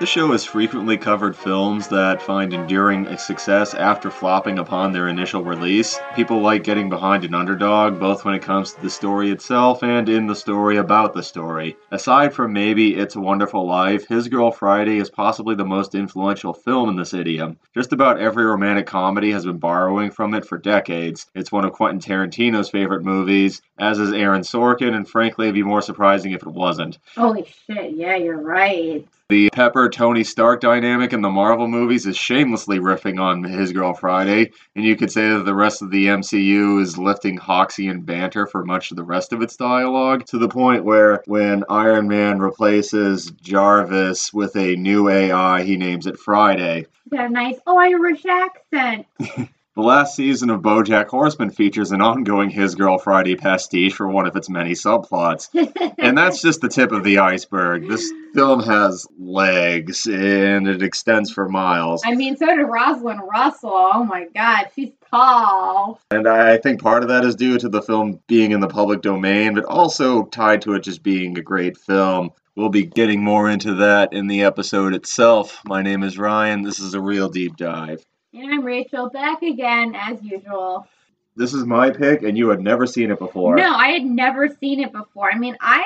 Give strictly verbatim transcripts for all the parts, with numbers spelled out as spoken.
This show has frequently covered films that find enduring success after flopping upon their initial release. People like getting behind an underdog, both when it comes to the story itself and in the story about the story. Aside from maybe It's a Wonderful Life, His Girl Friday is possibly the most influential film in this idiom. Just about every romantic comedy has been borrowing from it for decades. It's one of Quentin Tarantino's favorite movies, as is Aaron Sorkin, and frankly, it'd be more surprising if it wasn't. Holy shit, yeah, you're right. The Pepper-Tony Stark dynamic in the Marvel movies is shamelessly riffing on His Girl Friday, and you could say that the rest of the M C U is lifting Hawksian banter for much of the rest of its dialogue, to the point where when Iron Man replaces Jarvis with a new A I, he names it Friday. Got a nice oh, Irish accent. The last season of BoJack Horseman features an ongoing His Girl Friday pastiche for one of its many subplots. And that's just the tip of the iceberg. This film has legs, and it extends for miles. I mean, so did Rosalind Russell. Oh my god, she's tall. And I think part of that is due to the film being in the public domain, but also tied to it just being a great film. We'll be getting more into that in the episode itself. My name is Ryan. This is A Real Deep Dive. And I'm Rachel, back again, as usual. This is my pick, and you had never seen it before. No, I had never seen it before. I mean, I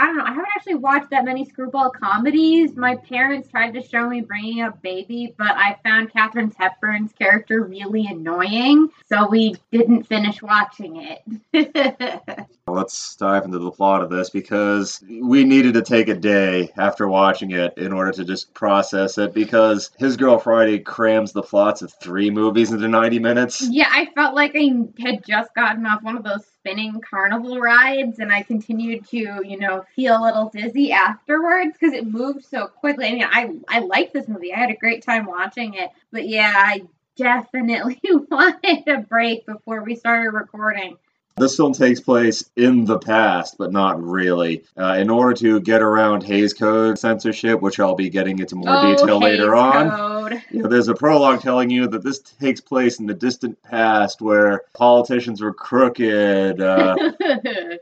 I don't know. I haven't actually watched that many screwball comedies. My parents tried to show me Bringing Up Baby, but I found Katharine Hepburn's character really annoying, so we didn't finish watching it. Let's dive into the plot of this, because we needed to take a day after watching it in order to just process it, because His Girl Friday crams the plots of three movies into ninety minutes. Yeah, I felt like I had just gotten off one of those spinning carnival rides, and I continued to, you know, feel a little dizzy afterwards because it moved so quickly. I mean, I, I like this movie. I had a great time watching it, but yeah, I definitely wanted a break before we started recording. This film takes place in the past, but not really. Uh, in order to get around Hays Code censorship, which I'll be getting into more oh, detail Hays later on, Code. You know, there's a prologue telling you that this takes place in the distant past where politicians were crooked, uh,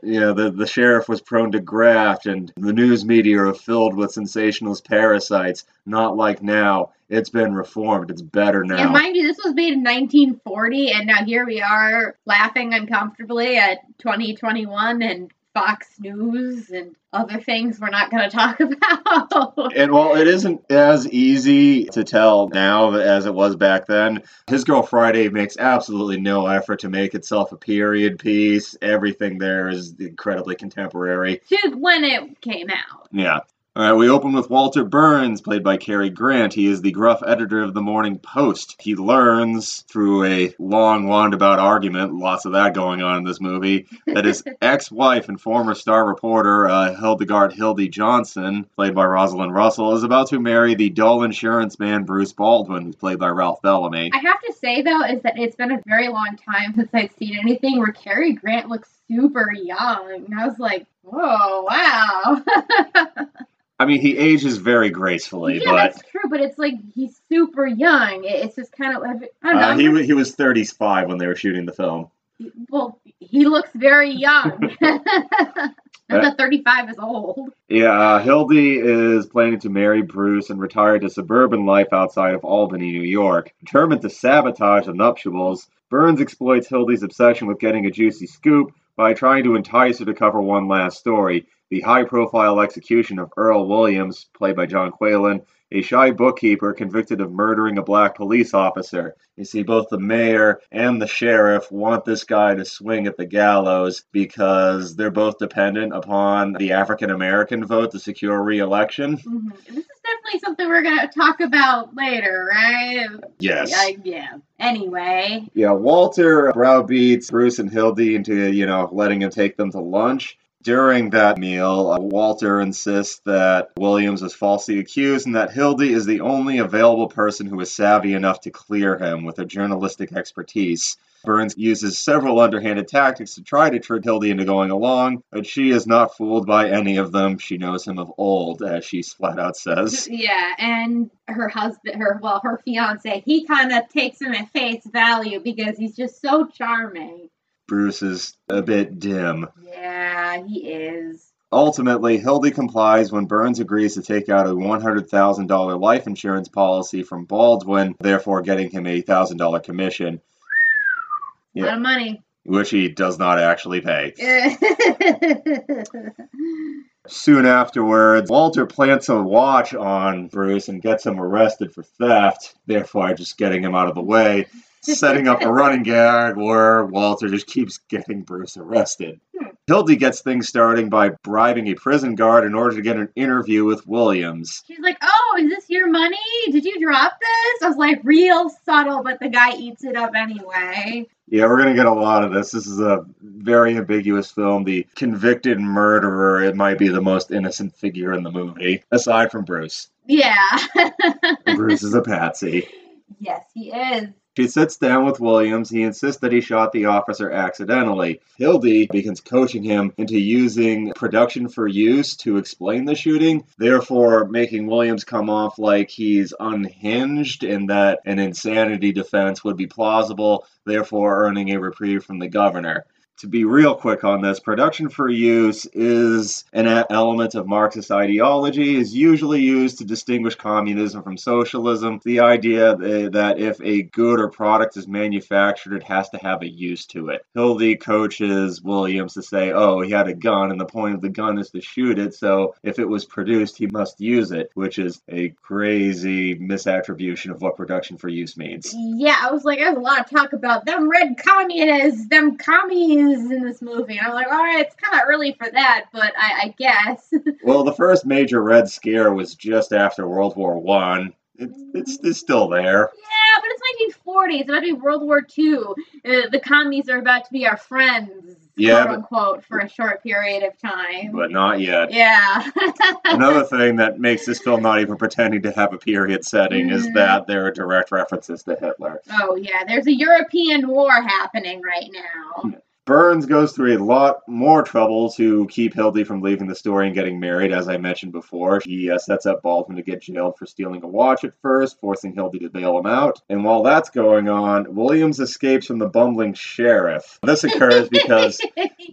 you know, the, the sheriff was prone to graft, and the news media are filled with sensationalist parasites, not like now. It's been reformed. It's better now. And mind you, this was made in nineteen forty, and now here we are laughing uncomfortably at twenty twenty-one and Fox News and other things we're not going to talk about. And while it isn't as easy to tell now as it was back then, His Girl Friday makes absolutely no effort to make itself a period piece. Everything there is incredibly contemporary. To when it came out. Yeah. All right, we open with Walter Burns, played by Cary Grant. He is the gruff editor of the Morning Post. He learns, through a long roundabout argument, lots of that going on in this movie, that his ex-wife and former star reporter, uh, Hildegard Hildy Johnson, played by Rosalind Russell, is about to marry the dull insurance man Bruce Baldwin, who's played by Ralph Bellamy. I have to say, though, is that it's been a very long time since I've seen anything where Cary Grant looks super young. And I was like, whoa, wow. I mean, he ages very gracefully. Yeah, but that's true, but it's like he's super young. It's just kind of, I don't know. Uh, he, was, he was thirty-five when they were shooting the film. Well, he looks very young. Not thirty-five is old. Yeah, uh, Hildy is planning to marry Bruce and retire to suburban life outside of Albany, New York. Determined to sabotage the nuptials, Burns exploits Hildy's obsession with getting a juicy scoop by trying to entice her to cover one last story. The high-profile execution of Earl Williams, played by John Quaylen, a shy bookkeeper convicted of murdering a black police officer. You see, both the mayor and the sheriff want this guy to swing at the gallows because they're both dependent upon the African-American vote to secure re-election. Mm-hmm. This is definitely something we're going to talk about later, right? Yes. Uh, yeah. Anyway. Yeah, Walter browbeats Bruce and Hildy into, you know, letting him take them to lunch. During that meal, uh, Walter insists that Williams is falsely accused and that Hildy is the only available person who is savvy enough to clear him with her journalistic expertise. Burns uses several underhanded tactics to try to trick Hildy into going along, but she is not fooled by any of them. She knows him of old, as she flat out says. Yeah, and her husband, her well, her fiancé, he kind of takes him at face value because he's just so charming. Bruce is a bit dim. Yeah, he is. Ultimately, Hildy complies when Burns agrees to take out a one hundred thousand dollars life insurance policy from Baldwin, therefore getting him a one thousand dollars commission. Yeah. A lot of money. Which he does not actually pay. Soon afterwards, Walter plants a watch on Bruce and gets him arrested for theft, therefore just getting him out of the way, setting up a running gag where Walter just keeps getting Bruce arrested. Hmm. Hildy gets things starting by bribing a prison guard in order to get an interview with Williams. She's like, oh, is this your money? Did you drop this? I was like, real subtle, but the guy eats it up anyway. Yeah, we're going to get a lot of this. This is a very ambiguous film. The convicted murderer, it might be the most innocent figure in the movie, aside from Bruce. Yeah. Bruce is a patsy. Yes, he is. She sits down with Williams. He insists that he shot the officer accidentally. Hildy begins coaching him into using production for use to explain the shooting, therefore making Williams come off like he's unhinged and that an insanity defense would be plausible, therefore earning a reprieve from the governor. To be real quick on this, production for use is an element of Marxist ideology, is usually used to distinguish communism from socialism. The idea that if a good or product is manufactured, it has to have a use to it. Hildy coaches Williams to say, oh, he had a gun, and the point of the gun is to shoot it, so if it was produced, he must use it, which is a crazy misattribution of what production for use means. Yeah, I was like, there's a lot of talk about them red communists, them commies, in this movie, and I'm like, all right, it's kind of early for that, but I, I guess. Well, the first major Red Scare was just after World War One. It's, it's it's still there. Yeah, but it's nineteen forty. It's about to be World War Two. Uh, the commies are about to be our friends, yeah, quote unquote, but, for a short period of time. But not yet. Yeah. Another thing that makes this film not even pretending to have a period setting mm. is that there are direct references to Hitler. Oh yeah, there's a European war happening right now. Mm. Burns goes through a lot more trouble to keep Hildy from leaving the story and getting married, as I mentioned before. He uh, sets up Baldwin to get jailed for stealing a watch at first, forcing Hildy to bail him out. And while that's going on, Williams escapes from the bumbling sheriff. This occurs because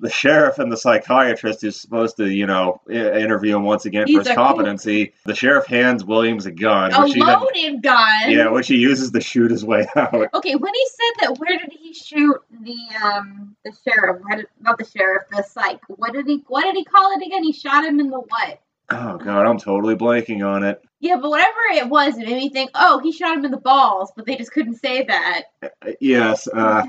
the sheriff and the psychiatrist who's supposed to, you know, interview him once again He's for his competency, cool. the sheriff hands Williams a gun. A which loaded he then, gun? Yeah, which he uses to shoot his way out. Okay, when he said that, where did he shoot the, um... the sheriff, not the sheriff, the psych. What did he, what did he call it again? He shot him in the what? Oh, God, I'm totally blanking on it. Yeah, but whatever it was, it made me think, oh, he shot him in the balls, but they just couldn't say that. Yes, uh,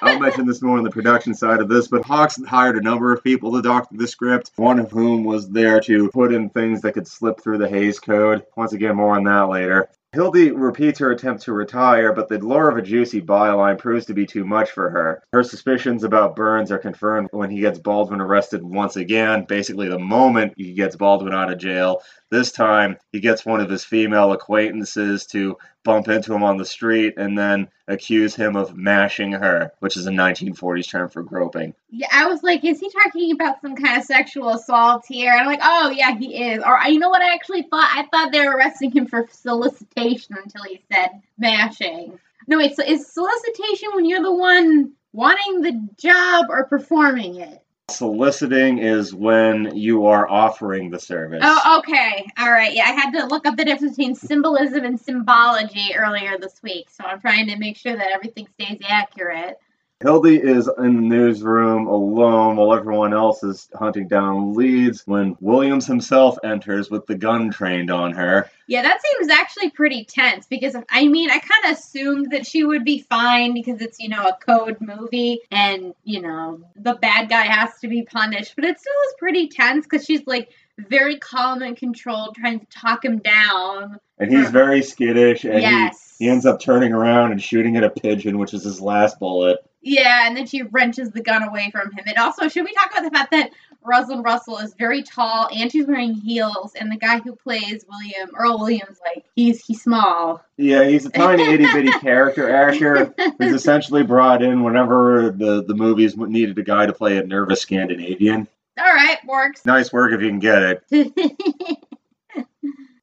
I'll mention this more on the production side of this, but Hawks hired a number of people to doctor the script, one of whom was there to put in things that could slip through the Hays Code. Once again, more on that later. Hildy repeats her attempt to retire, but the lure of a juicy byline proves to be too much for her. Her suspicions about Burns are confirmed when he gets Baldwin arrested once again, basically the moment he gets Baldwin out of jail. This time, he gets one of his female acquaintances to bump into him on the street and then accuse him of mashing her, which is a nineteen forties term for groping. Yeah, I was like, is he talking about some kind of sexual assault here? And I'm like, oh, yeah, he is. Or, you know what I actually thought? I thought they were arresting him for solicitation until he said mashing. No, wait, so is solicitation when you're the one wanting the job or performing it? Soliciting is when you are offering the service. Oh, okay. All right. Yeah, I had to look up the difference between symbolism and symbology earlier this week, so I'm trying to make sure that everything stays accurate. Hildy is in the newsroom alone while everyone else is hunting down leads when Williams himself enters with the gun trained on her. Yeah, that seems actually pretty tense because, I mean, I kind of assumed that she would be fine because it's, you know, a code movie and, you know, the bad guy has to be punished. But it still is pretty tense because she's, like, very calm and controlled, trying to talk him down. And he's very skittish and yes. he, he ends up turning around and shooting at a pigeon, which is his last bullet. Yeah, and then she wrenches the gun away from him. And also, should we talk about the fact that Rosalind Russell is very tall and she's wearing heels, and the guy who plays William, Earl Williams, like, he's he's small. Yeah, he's a tiny itty-bitty character actor who's essentially brought in whenever the, the movies needed a guy to play a nervous Scandinavian. All right, works. Nice work if you can get it.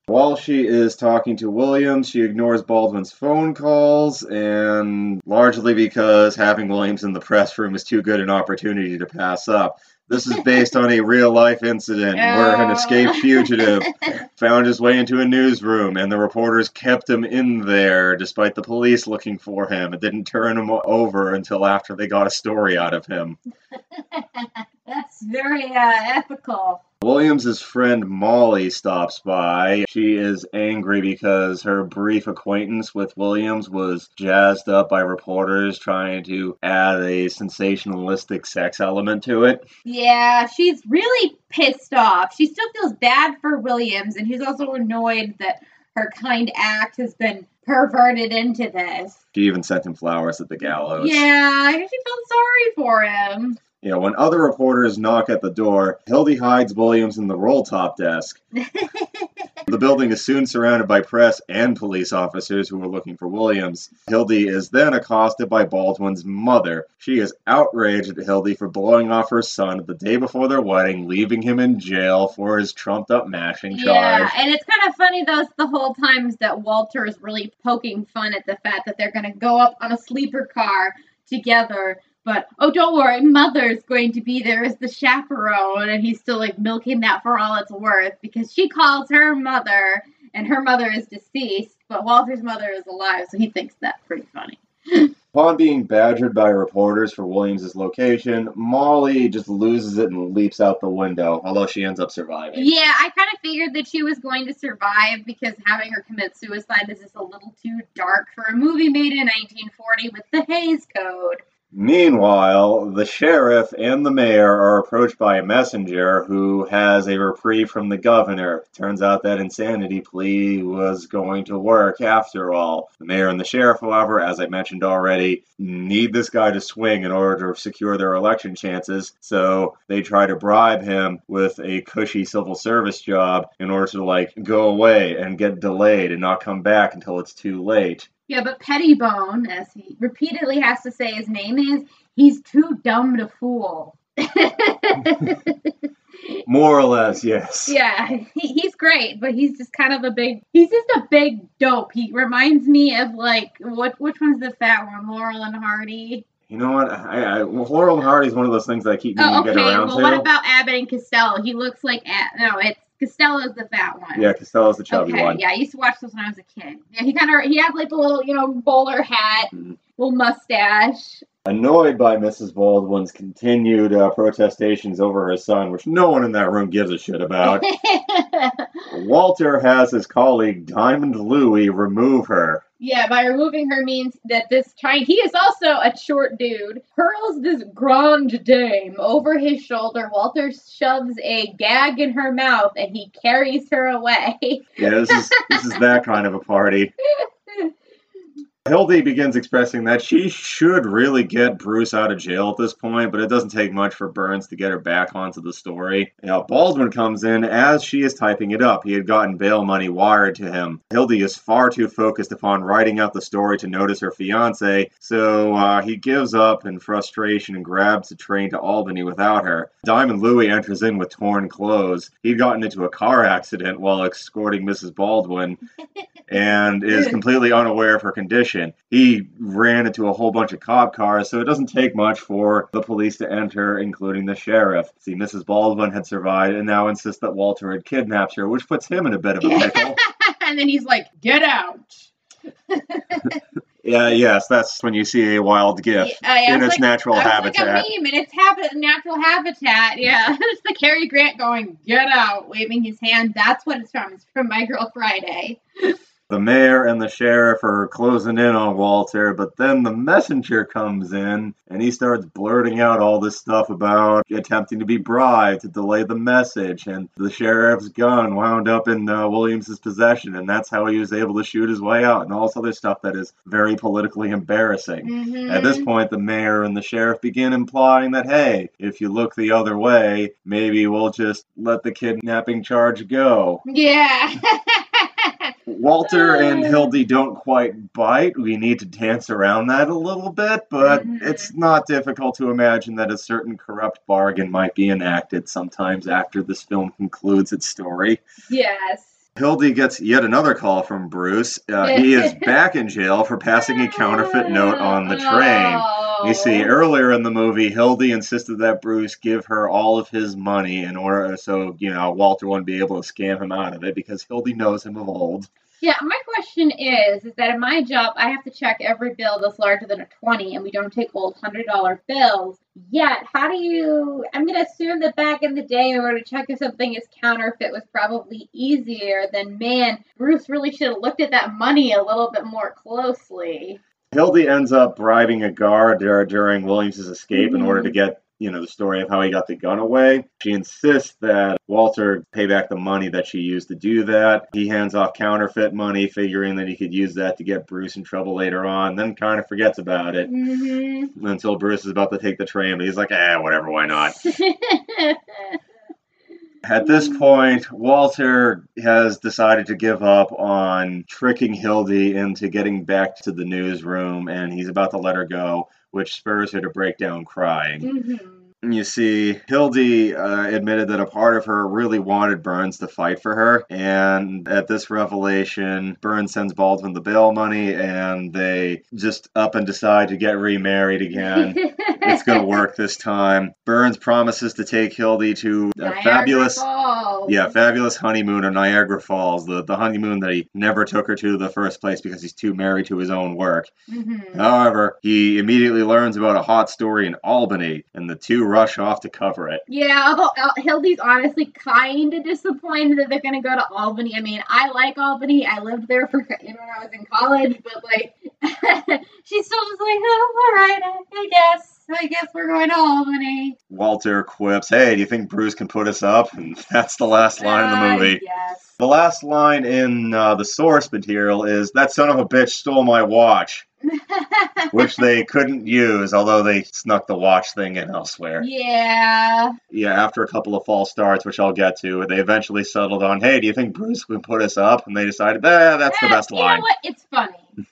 While she is talking to Williams, she ignores Baldwin's phone calls, and largely because having Williams in the press room is too good an opportunity to pass up. This is based on a real-life incident oh. where an escaped fugitive found his way into a newsroom, and the reporters kept him in there despite the police looking for him. It didn't turn him over until after they got a story out of him. That's very uh, ethical. Williams' friend Molly stops by. She is angry because her brief acquaintance with Williams was jazzed up by reporters trying to add a sensationalistic sex element to it. Yeah, she's really pissed off. She still feels bad for Williams, and she's also annoyed that her kind act has been perverted into this. She even sent him flowers at the gallows. Yeah, she felt sorry for him. You know, when other reporters knock at the door, Hildy hides Williams in the roll-top desk. The building is soon surrounded by press and police officers who are looking for Williams. Hildy is then accosted by Baldwin's mother. She is outraged at Hildy for blowing off her son the day before their wedding, leaving him in jail for his trumped-up mashing charge. Yeah, and it's kind of funny, though, the whole time that Walter is really poking fun at the fact that they're going to go up on a sleeper car together. But, oh, don't worry, Mother's going to be there as the chaperone. And he's still, like, milking that for all it's worth because she calls her mother, and her mother is deceased, but Walter's mother is alive, so he thinks that's pretty funny. Upon being badgered by reporters for Williams' location, Molly just loses it and leaps out the window, although she ends up surviving. Yeah, I kind of figured that she was going to survive because having her commit suicide is just a little too dark for a movie made in nineteen forty with the Hays Code. Meanwhile, the sheriff and the mayor are approached by a messenger who has a reprieve from the governor. Turns out that insanity plea was going to work after all. The mayor and the sheriff, however, as I mentioned already, need this guy to swing in order to secure their election chances, so they try to bribe him with a cushy civil service job in order to, like, go away and get delayed and not come back until it's too late. Yeah, but Pettibone, as he repeatedly has to say his name is, he's too dumb to fool. More or less, yes. Yeah, he, he's great, but he's just kind of a big, he's just a big dope. He reminds me of, like, what? which one's the fat one, Laurel and Hardy? You know what, I, I, Laurel and Hardy is one of those things that I keep needing oh, okay. to get around well, to. Okay, well, what about Abbott and Costello? He looks like, no, it's. Costello's the fat one. Yeah, Costello's the chubby okay, one. Okay, yeah, I used to watch those when I was a kid. Yeah, he kind of, he had like a little, you know, bowler hat, mm-hmm. little mustache. Annoyed by Missus Baldwin's continued uh, protestations over her son, which no one in that room gives a shit about, Walter has his colleague Diamond Louie remove her. Yeah, by removing her means that this tiny, he is also a short dude, hurls this grande dame over his shoulder. Walter shoves a gag in her mouth, and he carries her away. Yeah, this is, this is that kind of a party. Hildy begins expressing that she should really get Bruce out of jail at this point, but it doesn't take much for Burns to get her back onto the story. Now, Baldwin comes in as she is typing it up. He had gotten bail money wired to him. Hildy is far too focused upon writing out the story to notice her fiancé, so uh, he gives up in frustration and grabs a train to Albany without her. Diamond Louie enters in with torn clothes. He'd gotten into a car accident while escorting Missus Baldwin and is completely unaware of her condition. He ran into a whole bunch of cop cars, so it doesn't take much for the police to enter, including the sheriff. See, Missus Baldwin had survived and now insists that Walter had kidnapped her, which puts him in a bit of a pickle. And then he's like, get out. Yeah, yes, that's when you see a wild gif uh, yeah, in its like, natural I was habitat. Like a meme in its habit, natural habitat, yeah. It's the Cary Grant going, get out, waving his hand. That's what it's from. It's from My Girl Friday. The mayor and the sheriff are closing in on Walter, but then the messenger comes in, and he starts blurting out all this stuff about attempting to be bribed to delay the message, and the sheriff's gun wound up in uh, Williams' possession, and that's how he was able to shoot his way out, and all this other stuff that is very politically embarrassing. Mm-hmm. At this point, the mayor and the sheriff begin implying that, hey, if you look the other way, maybe we'll just let the kidnapping charge go. Yeah. Walter and Hildy don't quite bite. We need to dance around that a little bit, but mm-hmm. it's not difficult to imagine that a certain corrupt bargain might be enacted sometimes after this film concludes its story. Yes. Hildy gets yet another call from Bruce. Uh, he is back in jail for passing a counterfeit note on the train. You see, earlier in the movie, Hildy insisted that Bruce give her all of his money in order so, you know, Walter wouldn't be able to scam him out of it because Hildy knows him of old. Yeah, my question is, is that in my job, I have to check every bill that's larger than a twenty, and we don't take old one hundred dollar bills. Yet, how do you... I'm going to assume that back in the day, in order to check if something is counterfeit was probably easier than, man, Bruce really should have looked at that money a little bit more closely. Hildy ends up bribing a guard during Williams' escape mm-hmm. in order to get, you know, the story of how he got the gun away. She insists that Walter pay back the money that she used to do that. He hands off counterfeit money, figuring that he could use that to get Bruce in trouble later on, then kind of forgets about it mm-hmm. until Bruce is about to take the train, but he's like, eh, whatever, why not? At this point, Walter has decided to give up on tricking Hildy into getting back to the newsroom, and he's about to let her go, which spurs her to break down crying. Mm-hmm. You see, Hildy uh, admitted that a part of her really wanted Burns to fight for her, and at this revelation, Burns sends Baldwin the bail money, and they just up and decide to get remarried again. It's going to work this time. Burns promises to take Hildy to a Niagara fabulous Falls. yeah, fabulous honeymoon in Niagara Falls, the, the honeymoon that he never took her to in the first place because he's too married to his own work. Mm-hmm. However, he immediately learns about a hot story in Albany, and the two rush off to cover it. Yeah, although Hildy's honestly kind of disappointed that they're going to go to Albany. I mean, I like Albany. I lived there for you know, when I was in college, but like, she's still just like, oh, all right, I, I guess. I guess we're going to Albany. Walter quips, hey, do you think Bruce can put us up? And that's the last line uh, in the movie. Yes. The last line in uh, the source material is, that son of a bitch stole my watch. Which they couldn't use, although they snuck the watch thing in elsewhere. Yeah. Yeah, after a couple of false starts, which I'll get to, they eventually settled on, hey, do you think Bruce can put us up? And they decided, eh, that's uh, the best you line. You know what? It's funny.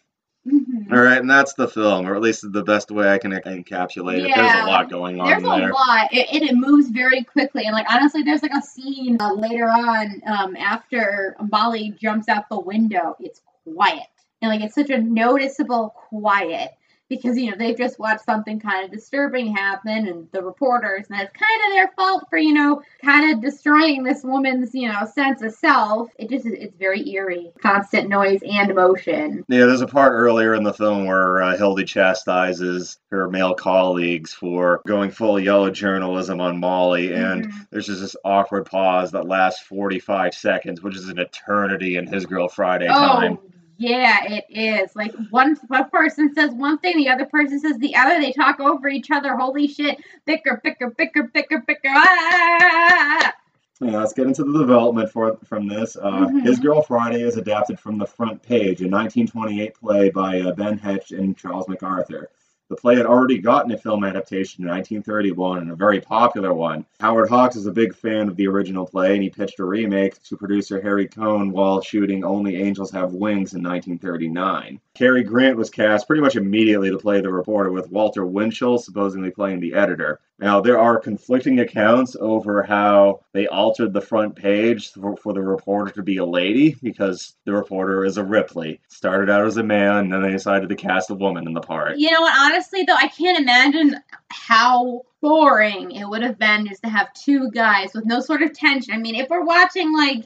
Mm-hmm. All right, and that's the film, or at least the best way I can encapsulate it. Yeah. There's a lot going on there's there. There's a lot. It, it, it moves very quickly. And, like, honestly, there's, like, a scene uh, later on um, after Molly jumps out the window. It's quiet. And, like, it's such a noticeable quiet because, you know, they've just watched something kind of disturbing happen and the reporters, and it's kind of their fault for, you know, kind of destroying this woman's, you know, sense of self. It just, it's very eerie. Constant noise and motion. Yeah, there's a part earlier in the film where uh, Hildy chastises her male colleagues for going full yellow journalism on Molly, and mm-hmm. there's just this awkward pause that lasts forty-five seconds, which is an eternity in His Girl Friday oh. time. Yeah, it is. Like, one, one person says one thing, the other person says the other. They talk over each other. Holy shit. Bicker, bicker, bicker, bicker, bicker. Ah! Yeah, let's get into the development for from this. Uh, mm-hmm. His Girl Friday is adapted from The Front Page, a nineteen twenty-eight play by uh, Ben Hetch and Charles MacArthur. The play had already gotten a film adaptation in nineteen thirty-one, and a very popular one. Howard Hawks is a big fan of the original play, and he pitched a remake to producer Harry Cohn while shooting Only Angels Have Wings in nineteen thirty-nine. Cary Grant was cast pretty much immediately to play the reporter, with Walter Winchell supposedly playing the editor. Now, there are conflicting accounts over how they altered The Front Page for, for the reporter to be a lady, because the reporter is a Ripley. Started out as a man, and then they decided to cast a woman in the part. You know what, honestly, though, I can't imagine how boring it would have been just to have two guys with no sort of tension. I mean, if we're watching, like,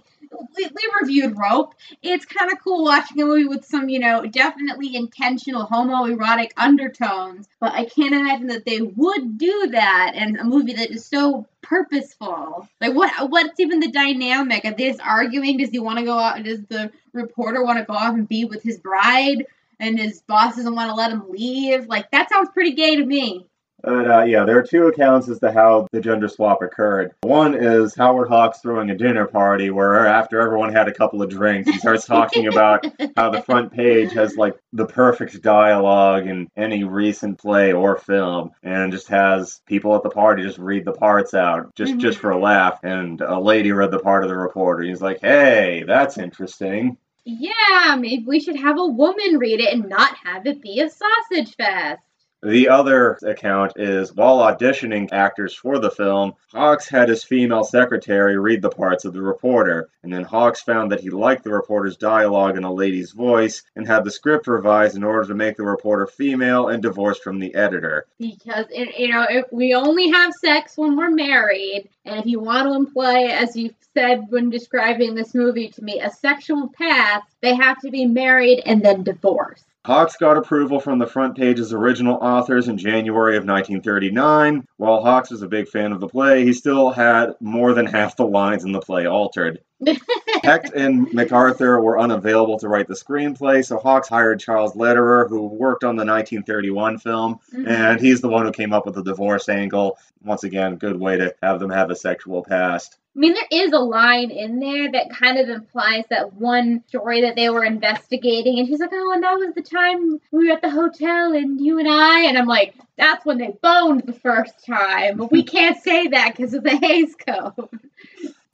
we, we reviewed Rope. It's kind of cool watching a movie with some, you know, definitely intentional homoerotic undertones, but I can't imagine that they would do that in a movie that is so purposeful. Like, what? what's even the dynamic? Are they just arguing? Does he want to go out? Does the reporter want to go off and be with his bride, and his boss doesn't want to let him leave? Like, that sounds pretty gay to me. But, uh, yeah, there are two accounts as to how the gender swap occurred. One is Howard Hawks throwing a dinner party where after everyone had a couple of drinks, he starts talking about how The Front Page has, like, the perfect dialogue in any recent play or film, and just has people at the party just read the parts out just, mm-hmm. just for a laugh. And a lady read the part of the reporter. He's like, hey, that's interesting. Yeah, maybe we should have a woman read it and not have it be a sausage fest. The other account is, while auditioning actors for the film, Hawks had his female secretary read the parts of the reporter, and then Hawks found that he liked the reporter's dialogue in a lady's voice, and had the script revised in order to make the reporter female and divorced from the editor. Because, it, you know, if we only have sex when we're married, and if you want to employ, as you've said when describing this movie to me, a sexual path, they have to be married and then divorced. Hawks got approval from the Front Page's original authors in January of nineteen thirty-nine. While Hawks was a big fan of the play, he still had more than half the lines in the play altered. Hecht and MacArthur were unavailable to write the screenplay, so Hawks hired Charles Lederer, who worked on the nineteen thirty-one film, mm-hmm. and he's the one who came up with the divorce angle. Once again, good way to have them have a sexual past. I mean, there is a line in there that kind of implies that one story that they were investigating, and she's like, oh, and that was the time we were at the hotel, and you and I, and I'm like, that's when they boned the first time, but we can't say that because of the Hays Code.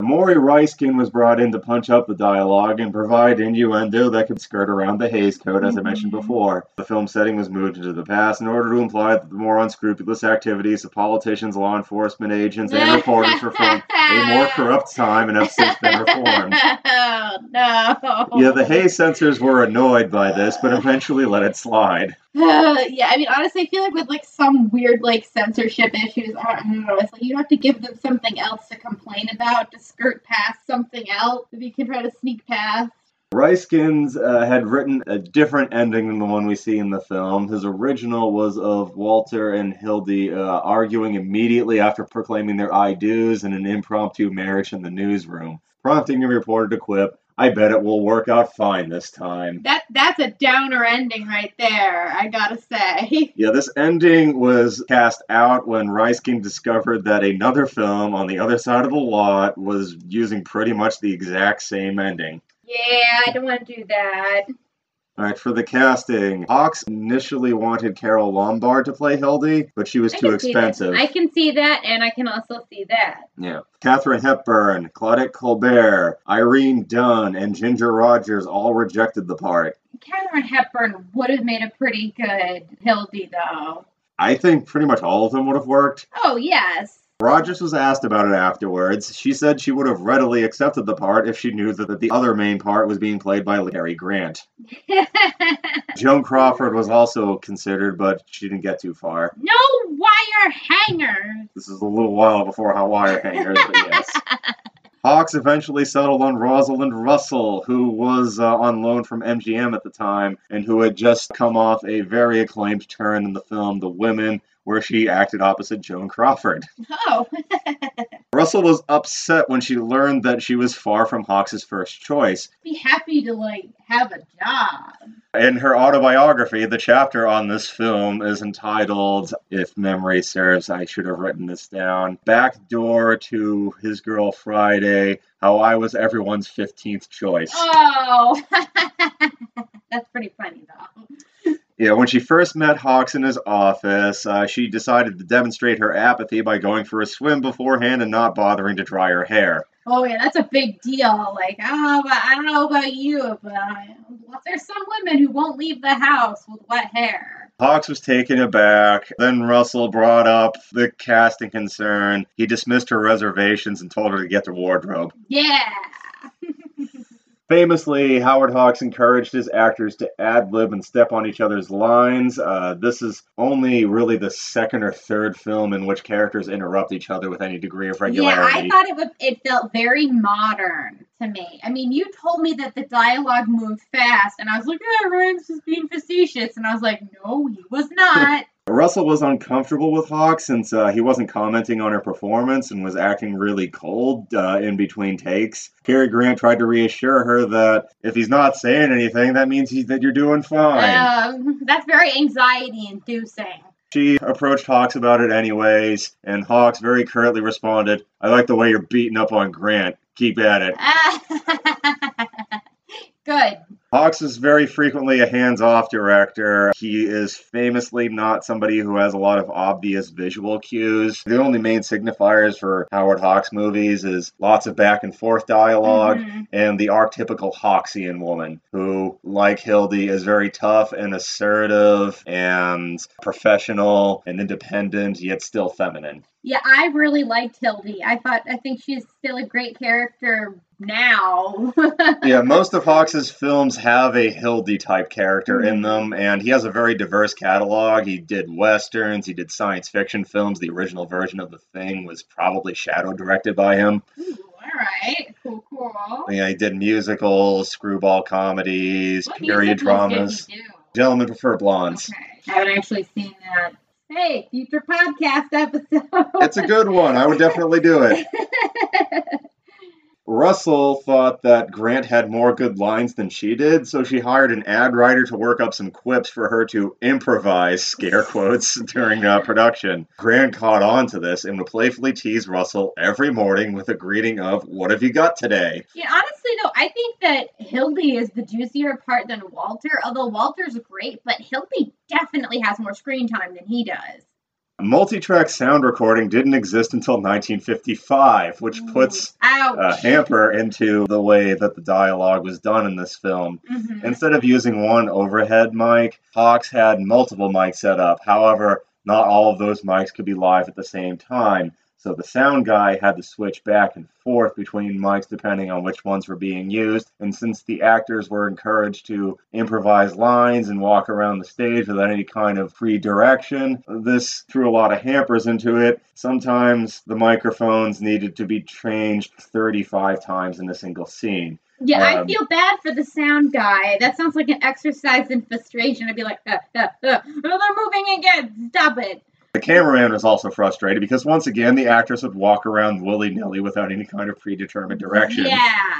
Morrie Ryskind was brought in to punch up the dialogue and provide innuendo that could skirt around the Hays Code, as I mentioned before. The film setting was moved into the past in order to imply that the more unscrupulous activities of politicians, law enforcement agents, and reporters were from a more corrupt time and have since been reformed. Oh, no. Yeah, the Hays censors were annoyed by this, but eventually let it slide. Uh, yeah, I mean, honestly, I feel like with, like, some weird, like, censorship issues, I don't know, it's like you have to give them something else to complain about, to skirt past something else, if you can try to sneak past. Ryskind uh, had written a different ending than the one we see in the film. His original was of Walter and Hildy uh, arguing immediately after proclaiming their I do's in an impromptu marriage in the newsroom, prompting a reporter to quip, I bet it will work out fine this time. That That's a downer ending right there, I gotta say. Yeah, this ending was cast out when Ryskind discovered that another film on the other side of the lot was using pretty much the exact same ending. Yeah, I don't want to do that. All right, for the casting, Hawks initially wanted Carol Lombard to play Hildy, but she was too expensive. I can see that, and I can also see that. Yeah. Katharine Hepburn, Claudette Colbert, Irene Dunne, and Ginger Rogers all rejected the part. Katharine Hepburn would have made a pretty good Hildy, though. I think pretty much all of them would have worked. Oh, yes. Rogers was asked about it afterwards. She said she would have readily accepted the part if she knew that the other main part was being played by Cary Grant. Joan Crawford was also considered, but she didn't get too far. No wire hangers! This is a little while before how wire hangers, but yes. Hawks eventually settled on Rosalind Russell, who was uh, on loan from M G M at the time, and who had just come off a very acclaimed turn in the film The Women, where she acted opposite Joan Crawford. Oh! Russell was upset when she learned that she was far from Hawks' first choice. Be happy to, like, have a job. In her autobiography, the chapter on this film is entitled, if memory serves, I should have written this down, Backdoor to His Girl Friday, How I Was Everyone's fifteenth Choice. Oh! That's pretty funny, though. Yeah, when she first met Hawks in his office, uh, she decided to demonstrate her apathy by going for a swim beforehand and not bothering to dry her hair. Oh, yeah, that's a big deal. Like, oh, but I don't know about you, but I, well, there's some women who won't leave the house with wet hair. Hawks was taken aback. Then Russell brought up the casting concern. He dismissed her reservations and told her to get the wardrobe. Yeah. Famously, Howard Hawks encouraged his actors to ad-lib and step on each other's lines. Uh, this is only really the second or third film in which characters interrupt each other with any degree of regularity. Yeah, I thought it was, it felt very modern to me. I mean, you told me that the dialogue moved fast, and I was like, yeah, Ryan's just being facetious. And I was like, no, he was not. Russell was uncomfortable with Hawks since uh, he wasn't commenting on her performance and was acting really cold uh, in between takes. Cary Grant tried to reassure her that if he's not saying anything, that means he, that you're doing fine. Um, that's very anxiety-inducing. She approached Hawks about it anyways, and Hawks very curtly responded, I like the way you're beating up on Grant. Keep at it. Good. Hawks is very frequently a hands-off director. He is famously not somebody who has a lot of obvious visual cues. The only main signifiers for Howard Hawks movies is lots of back and forth dialogue mm-hmm. and the archetypical Hawksian woman who, like Hildy, is very tough and assertive and professional and independent, yet still feminine. Yeah, I really liked Hildy. I thought, I think she's still a great character now. Yeah, most of Hawks' films have a Hildy-type character mm-hmm. in them, and he has a very diverse catalog. He did westerns, he did science fiction films. The original version of The Thing was probably shadow-directed by him. Ooh, all right, cool, cool. Yeah, he did musicals, screwball comedies, what period dramas. Did he do? Gentlemen Prefer Blondes. Okay. I haven't actually seen that. Hey, future podcast episode. It's a good one. I would definitely do it. Russell thought that Grant had more good lines than she did, so she hired an ad writer to work up some quips for her to improvise, scare quotes, during uh, production. Grant caught on to this and would playfully tease Russell every morning with a greeting of, "What have you got today?" Yeah, honestly, though, I think that Hildy is the juicier part than Walter, although Walter's great, but Hildy definitely has more screen time than he does. Multitrack sound recording didn't exist until nineteen fifty-five, which puts a hamper into the way that the dialogue was done in this film. Mm-hmm. Instead of using one overhead mic, Hawks had multiple mics set up. However, not all of those mics could be live at the same time, so the sound guy had to switch back and forth between mics depending on which ones were being used. And since the actors were encouraged to improvise lines and walk around the stage without any kind of pre-direction, this threw a lot of hampers into it. Sometimes the microphones needed to be changed thirty-five times in a single scene. Yeah, um, I feel bad for the sound guy. That sounds like an exercise in frustration. I'd be like, uh, uh, uh. Oh, they're moving again. Stop it. The cameraman was also frustrated because, once again, the actress would walk around willy-nilly without any kind of predetermined direction. Yeah.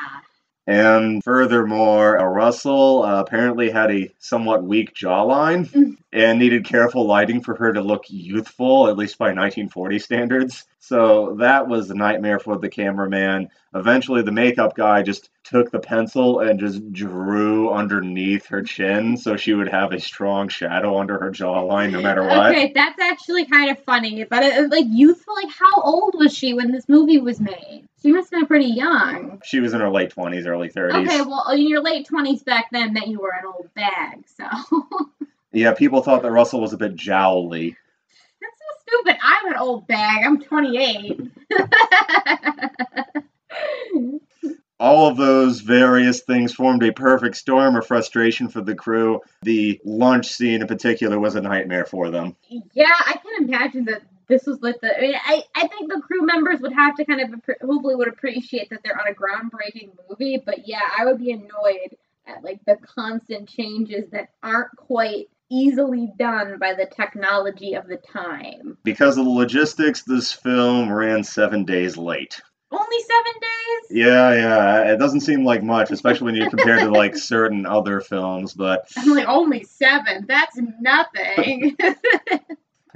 And furthermore, Russell uh, apparently had a somewhat weak jawline mm-hmm. and needed careful lighting for her to look youthful, at least by nineteen forty standards. So that was a nightmare for the cameraman. Eventually, the makeup guy just took the pencil and just drew underneath her chin so she would have a strong shadow under her jawline no matter what. Okay, that's actually kind of funny. But, it, like, youthful, like, how old was she when this movie was made? She must have been pretty young. She was in her late twenties, early thirties. Okay, well, in your late twenties back then meant you were an old bag, so... Yeah, people thought that Russell was a bit jowly. That's so stupid. I'm an old bag. I'm twenty-eight. All of those various things formed a perfect storm of frustration for the crew. The lunch scene in particular was a nightmare for them. Yeah, I can imagine that this was like the... I mean, I, I think the crew members would have to kind of... Hopefully would appreciate that they're on a groundbreaking movie, but yeah, I would be annoyed at like the constant changes that aren't quite easily done by the technology of the time. Because of the logistics, this film ran seven days late. Only seven days? Yeah, yeah. It doesn't seem like much, especially when you compare to, like, certain other films, but... I'm like, only seven? That's nothing.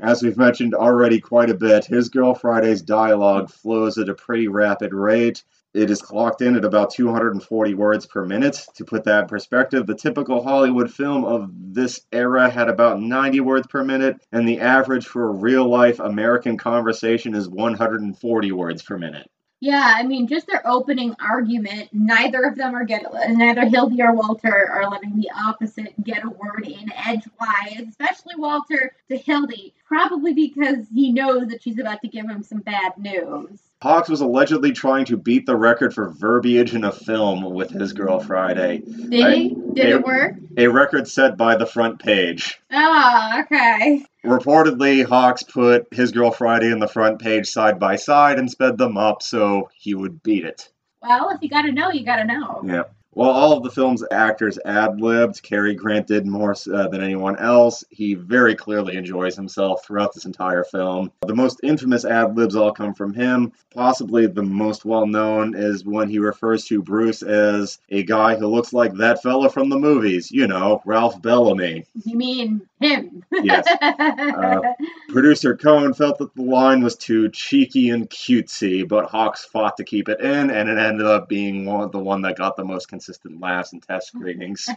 As we've mentioned already quite a bit, His Girl Friday's dialogue flows at a pretty rapid rate. It is clocked in at about two hundred forty words per minute. To put that in perspective, the typical Hollywood film of this era had about ninety words per minute, and the average for real-life American conversation is one hundred forty words per minute. Yeah, I mean, just their opening argument, neither of them are getting, neither Hildy or Walter are letting the opposite get a word in edgewise, especially Walter to Hildy, probably because he knows that she's about to give him some bad news. Hawks was allegedly trying to beat the record for verbiage in a film with His Girl Friday. Did he? Did it work? A record set by The Front Page. Oh, okay. Reportedly, Hawks put His Girl Friday and The Front Page side by side and sped them up so he would beat it. Well, if you gotta know, you gotta know. Yeah. While all of the film's actors ad-libbed, Cary Grant did more uh, than anyone else. He very clearly enjoys himself throughout this entire film. The most infamous ad-libs all come from him. Possibly the most well-known is when he refers to Bruce as a guy who looks like that fella from the movies. You know, Ralph Bellamy. You mean him. Yes. Uh, producer Cohen felt that the line was too cheeky and cutesy, but Hawks fought to keep it in, and it ended up being one of the one that got the most consistent laughs and test screenings.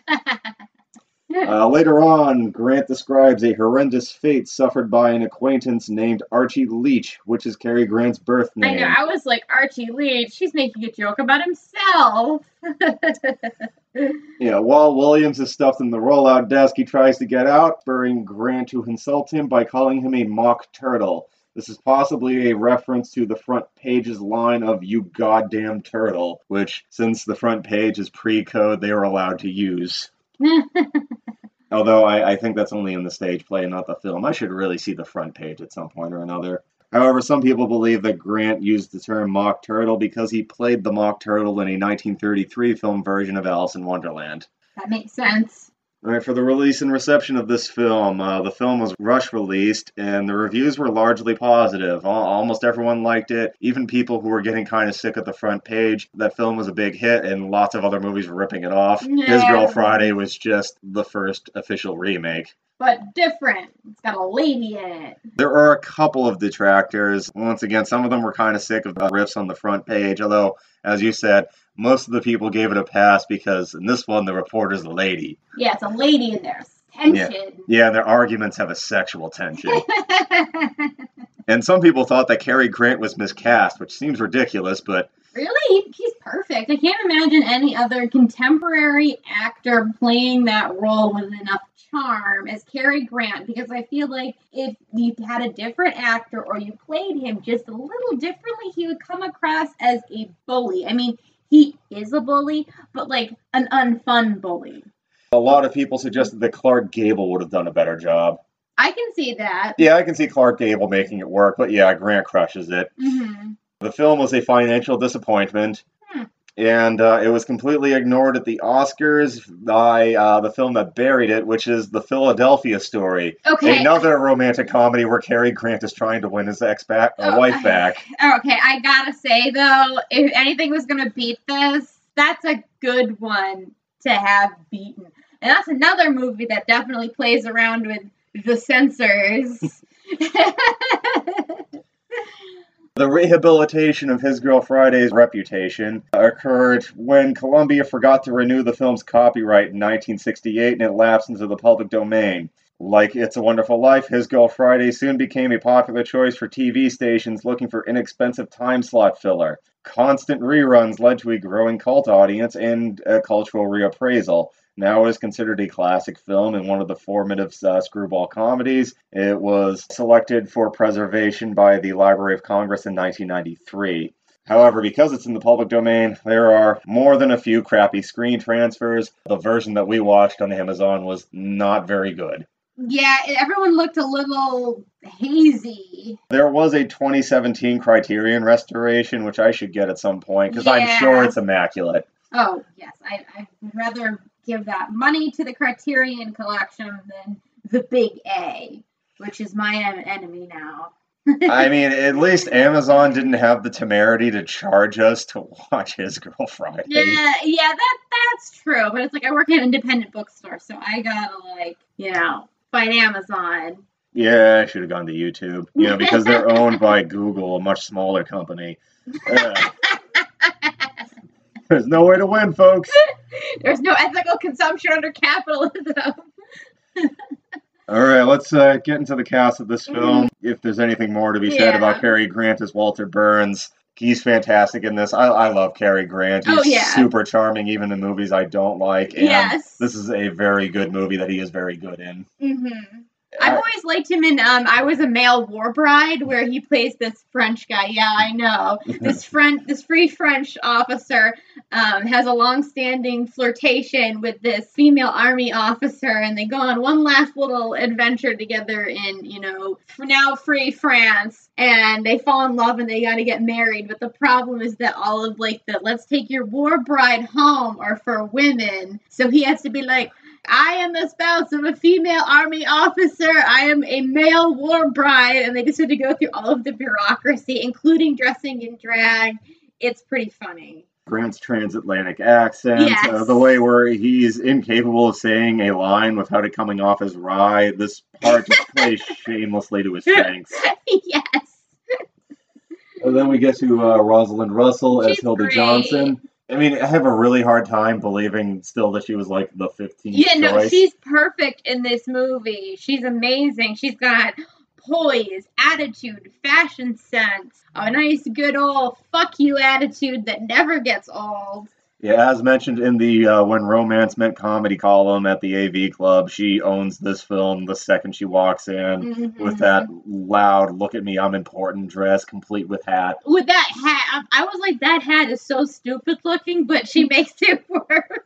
Uh, later on, Grant describes a horrendous fate suffered by an acquaintance named Archie Leach, which is Cary Grant's birth name. I know, I was like, Archie Leach, he's making a joke about himself. Yeah, while Williams is stuffed in the rollout desk, he tries to get out, spurring Grant to insult him by calling him a mock turtle. This is possibly a reference to the Front Page's line of "you goddamn turtle," which, since the Front Page is pre-code, they were allowed to use. Although I, I think that's only in the stage play and not the film. I should really see the Front Page at some point or another. However, some people believe that Grant used the term mock turtle because he played the mock turtle in a nineteen thirty-three film version of Alice in Wonderland. That makes sense. All right, for the release and reception of this film, uh, the film was rush released, and the reviews were largely positive. Almost everyone liked it. Even people who were getting kind of sick of the Front Page. That film was a big hit, and lots of other movies were ripping it off. Yeah. His Girl Friday was just the first official remake. But different. It's got a lady in it. There are a couple of detractors. Once again, some of them were kind of sick of the riffs on the Front Page, although, as you said, most of the people gave it a pass because in this one, the reporter's a lady. Yeah, it's a lady in there. Tension. Yeah, yeah, their arguments have a sexual tension. And some people thought that Cary Grant was miscast, which seems ridiculous, but... Really? He's perfect. I can't imagine any other contemporary actor playing that role with enough charm as Cary Grant, because I feel like if you had a different actor or you played him just a little differently, he would come across as a bully. I mean... He is a bully, but like an unfun bully. A lot of people suggested that Clark Gable would have done a better job. I can see that. Yeah, I can see Clark Gable making it work, but yeah, Grant crushes it. Mm-hmm. The film was a financial disappointment, hmm. and uh, it was completely ignored at the Oscars by uh, the film that buried it, which is The Philadelphia Story. Okay. Another romantic comedy where Cary Grant is trying to win his ex back, uh, oh, wife back. I, okay, I gotta say, though, if anything was gonna beat this, that's a good one to have beaten. And that's another movie that definitely plays around with the censors. The rehabilitation of His Girl Friday's reputation occurred when Columbia forgot to renew the film's copyright in nineteen sixty-eight and it lapsed into the public domain. Like It's a Wonderful Life, His Girl Friday soon became a popular choice for T V stations looking for inexpensive time slot filler. Constant reruns led to a growing cult audience and a cultural reappraisal. Now it is considered a classic film and one of the formative uh, screwball comedies. It was selected for preservation by the Library of Congress in nineteen ninety-three. However, because it's in the public domain, there are more than a few crappy screen transfers. The version that we watched on Amazon was not very good. Yeah, everyone looked a little hazy. There was a twenty seventeen Criterion restoration, which I should get at some point, because yeah. I'm sure it's immaculate. Oh, yes. I, I'd rather... give that money to the Criterion Collection than the Big A, which is my enemy now. I mean, at least Amazon didn't have the temerity to charge us to watch His Girl Friday. Yeah, yeah, that that's true. But it's like I work in an independent bookstore, so I gotta like, you know, fight Amazon. Yeah, I should have gone to YouTube. You know, because they're owned by Google, a much smaller company. Uh, there's no way to win, folks. There's no ethical consumption under capitalism. All right, let's uh, get into the cast of this film. Mm-hmm. If there's anything more to be yeah. said about Cary Grant as Walter Burns, he's fantastic in this. I, I love Cary Grant. He's oh, yeah. super charming, even in movies I don't like. And yes. This is a very good movie that he is very good in. Mm-hmm. I've always liked him in um, I Was a Male War Bride, where he plays this French guy. Yeah, I know. This French, this free French officer um, has a long-standing flirtation with this female army officer, and they go on one last little adventure together in, you know, now free France, and they fall in love and they got to get married. But the problem is that all of, like, the let's take your war bride home are for women. So he has to be like, I am the spouse of a female army officer. I am a male war bride. And they just had to go through all of the bureaucracy, including dressing in drag. It's pretty funny. Grant's transatlantic accent, yes. uh, the way where he's incapable of saying a line without it coming off as wry. This part just plays shamelessly to his strengths. Yes. And then we get to uh, Rosalind Russell She's as Hilda great. Johnson. I mean, I have a really hard time believing still that she was, like, the fifteenth Yeah, choice. No, she's perfect in this movie. She's amazing. She's got poise, attitude, fashion sense, a nice, good old fuck you attitude that never gets old. Yeah, as mentioned in the uh, When Romance Meant Comedy column at the A V Club, she owns this film the second she walks in mm-hmm. with that loud, look at me, I'm important dress, complete with hat. With that hat, I was like, that hat is so stupid looking, but she makes it work.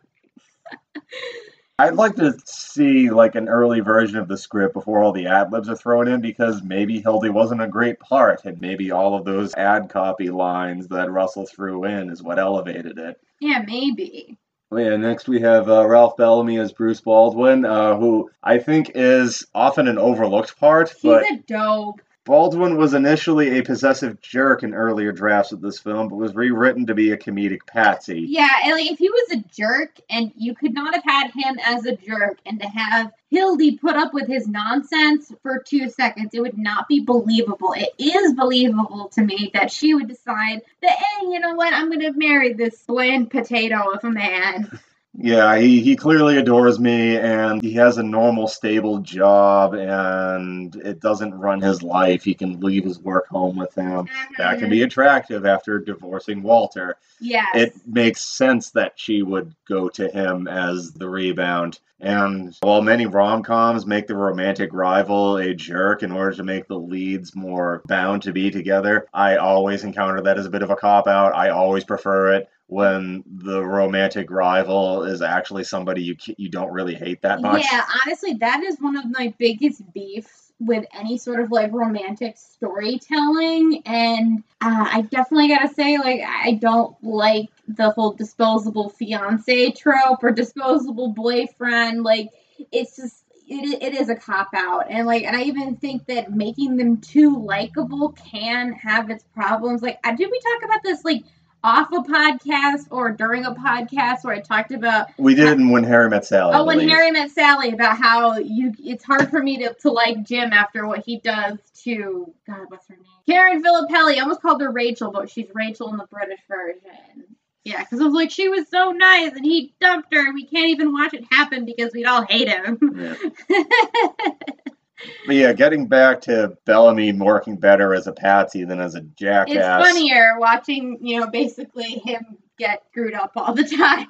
I'd like to see, like, an early version of the script before all the ad-libs are thrown in, because maybe Hildy wasn't a great part, and maybe all of those ad copy lines that Russell threw in is what elevated it. Yeah, maybe. Oh, yeah, next we have uh, Ralph Bellamy as Bruce Baldwin, uh, who I think is often an overlooked part. He's but a dope. Baldwin was initially a possessive jerk in earlier drafts of this film, but was rewritten to be a comedic patsy. Yeah, and like, if he was a jerk, and you could not have had him as a jerk, and to have Hildy put up with his nonsense for two seconds, it would not be believable. It is believable to me that she would decide that, hey, you know what, I'm going to marry this bland potato of a man. Yeah, he, he clearly adores me, and he has a normal, stable job, and it doesn't run his life. He can leave his work home with him. Mm-hmm. That can be attractive after divorcing Walter. Yes. It makes sense that she would go to him as the rebound. And while many rom-coms make the romantic rival a jerk in order to make the leads more bound to be together, I always encounter that as a bit of a cop-out. I always prefer it when the romantic rival is actually somebody you you don't really hate that much. Yeah, honestly, that is one of my biggest beefs with any sort of, like, romantic storytelling. And uh, I definitely gotta say, like, I don't like the whole disposable fiancé trope or disposable boyfriend. Like, it's just, it, it is a cop-out. And, like, and I even think that making them too likable can have its problems. Like, did we talk about this, like, off a podcast or during a podcast where I talked about... We did in When Harry Met Sally. Oh, When Harry Met Sally, about how you it's hard for me to, to like Jim after what he does to... God, what's her name? Karen Filippelli. I almost called her Rachel, but she's Rachel in the British version. Yeah, because I was like, she was so nice, and he dumped her, and we can't even watch it happen because we'd all hate him. Yeah. But yeah, getting back to Bellamy working better as a patsy than as a jackass. It's funnier watching, you know, basically him get screwed up all the time.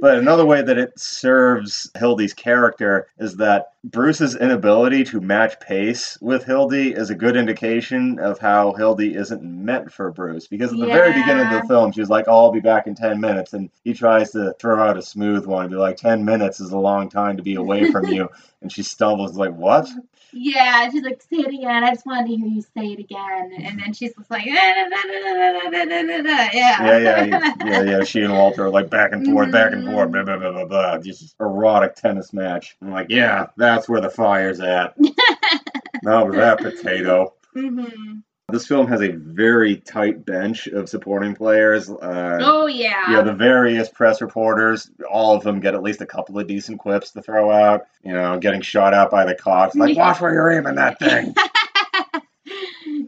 But another way that it serves Hildy's character is that Bruce's inability to match pace with Hildy is a good indication of how Hildy isn't meant for Bruce. Because at the yeah. very beginning of the film, she's like, oh, I'll be back in ten minutes. And he tries to throw out a smooth one and be like, ten minutes is a long time to be away from you. And she stumbles like, what? Yeah, she's like, say it again. I just wanted to hear you say it again. And then she's just like, da, da, da, da, da, da, da, da. Yeah. Yeah, yeah, yeah, yeah. She and Walter are like back and forth, back and forth, blah, blah, blah, blah, blah. Just erotic tennis match. I'm like, yeah, that's where the fire's at. Not with that potato. Mm-hmm. This film has a very tight bench of supporting players. Uh, oh, yeah. Yeah, the various press reporters, all of them get at least a couple of decent quips to throw out. You know, getting shot at by the cops. Like, watch where you're aiming that thing.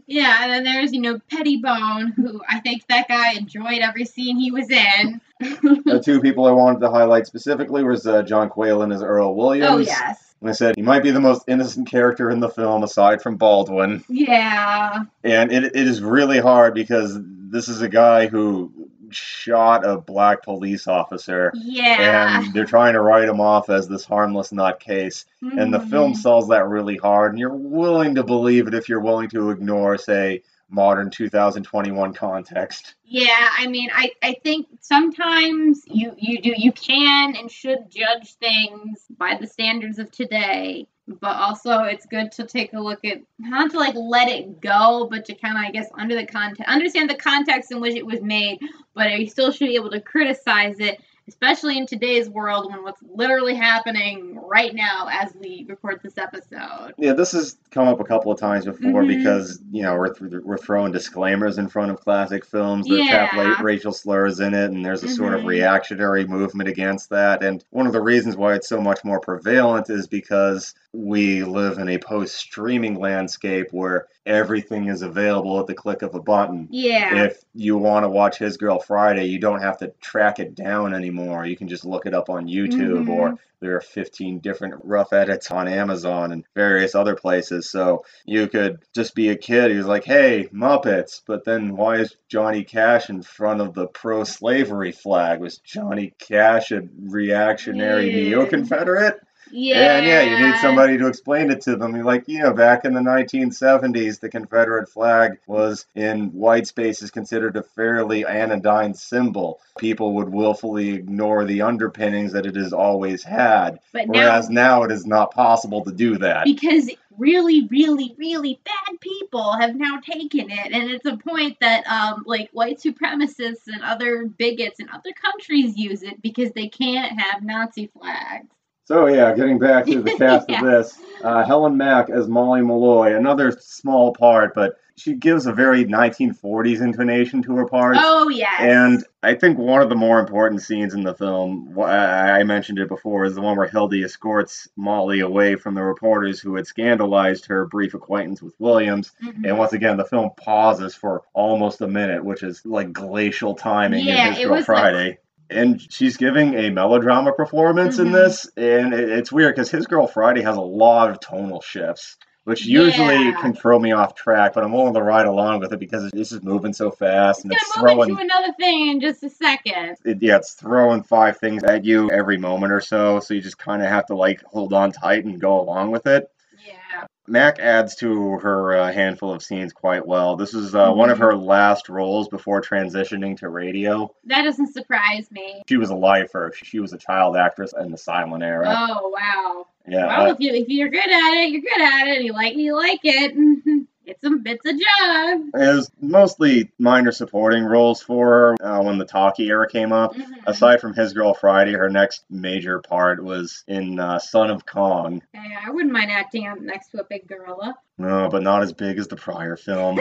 Yeah, and then there's, you know, Pettibone, who I think that guy enjoyed every scene he was in. The two people I wanted to highlight specifically was uh, John Quaylen as Earl Williams. Oh, yes. And I said, he might be the most innocent character in the film, aside from Baldwin. Yeah. And it it is really hard, because this is a guy who shot a black police officer. Yeah. And they're trying to write him off as this harmless nut case. Mm-hmm. And the film sells that really hard, and you're willing to believe it if you're willing to ignore, say, modern two thousand twenty-one context. Yeah, I mean, I, I think sometimes you, you do you can and should judge things by the standards of today, but also it's good to take a look at, not to like let it go, but to kind of, I guess, under the context, understand the context in which it was made, but you still should be able to criticize it especially in today's world when what's literally happening right now as we record this episode. Yeah, this has come up a couple of times before mm-hmm. because, you know, we're th- we're throwing disclaimers in front of classic films that yeah. have late racial slurs in it, and there's a mm-hmm. sort of reactionary movement against that. And one of the reasons why it's so much more prevalent is because we live in a post-streaming landscape where everything is available at the click of a button. Yeah. If you want to watch His Girl Friday, you don't have to track it down anymore. You can just look it up on YouTube mm-hmm. or there are fifteen different rough edits on Amazon and various other places. So you could just be a kid who's like, hey, Muppets, but then why is Johnny Cash in front of the pro-slavery flag? Was Johnny Cash a reactionary yeah. neo-Confederate? Yeah. And yeah, you need somebody to explain it to them. You're like, you know, back in the nineteen seventies, the Confederate flag was in white spaces considered a fairly anodyne symbol. People would willfully ignore the underpinnings that it has always had. But whereas now, now it is not possible to do that. Because really, really, really bad people have now taken it. And it's a point that, um, like, white supremacists and other bigots in other countries use it because they can't have Nazi flags. So, yeah, getting back to the cast yeah. of this, uh, Helen Mack as Molly Malloy, another small part, but she gives a very nineteen forties intonation to her parts. Oh, yes. And I think one of the more important scenes in the film, I mentioned it before, is the one where Hildy escorts Molly away from the reporters who had scandalized her brief acquaintance with Williams. Mm-hmm. And once again, the film pauses for almost a minute, which is like glacial timing yeah, in His Girl Friday. Like- And she's giving a melodrama performance mm-hmm. in this, and it, it's weird because His Girl Friday has a lot of tonal shifts, which usually yeah. can throw me off track, but I'm willing to ride along with it because this is moving so fast. It's and it's going to move into another thing in just a second. It, yeah, it's throwing five things at you every moment or so, so you just kind of have to, like, hold on tight and go along with it. Yeah. Mac adds to her uh, handful of scenes quite well. This is uh, mm-hmm. one of her last roles before transitioning to radio. That doesn't surprise me. She was a lifer. She was a child actress in the silent era. Oh, wow. Yeah. Well, uh, if, you, if you're good at it, you're good at it. You like it, you like it. It's a, it's a job. It was mostly minor supporting roles for her uh, when the talkie era came up. Mm-hmm. Aside from His Girl Friday, her next major part was in uh, Son of Kong. Hey, I wouldn't mind acting out next to a big gorilla. No, but not as big as the prior film.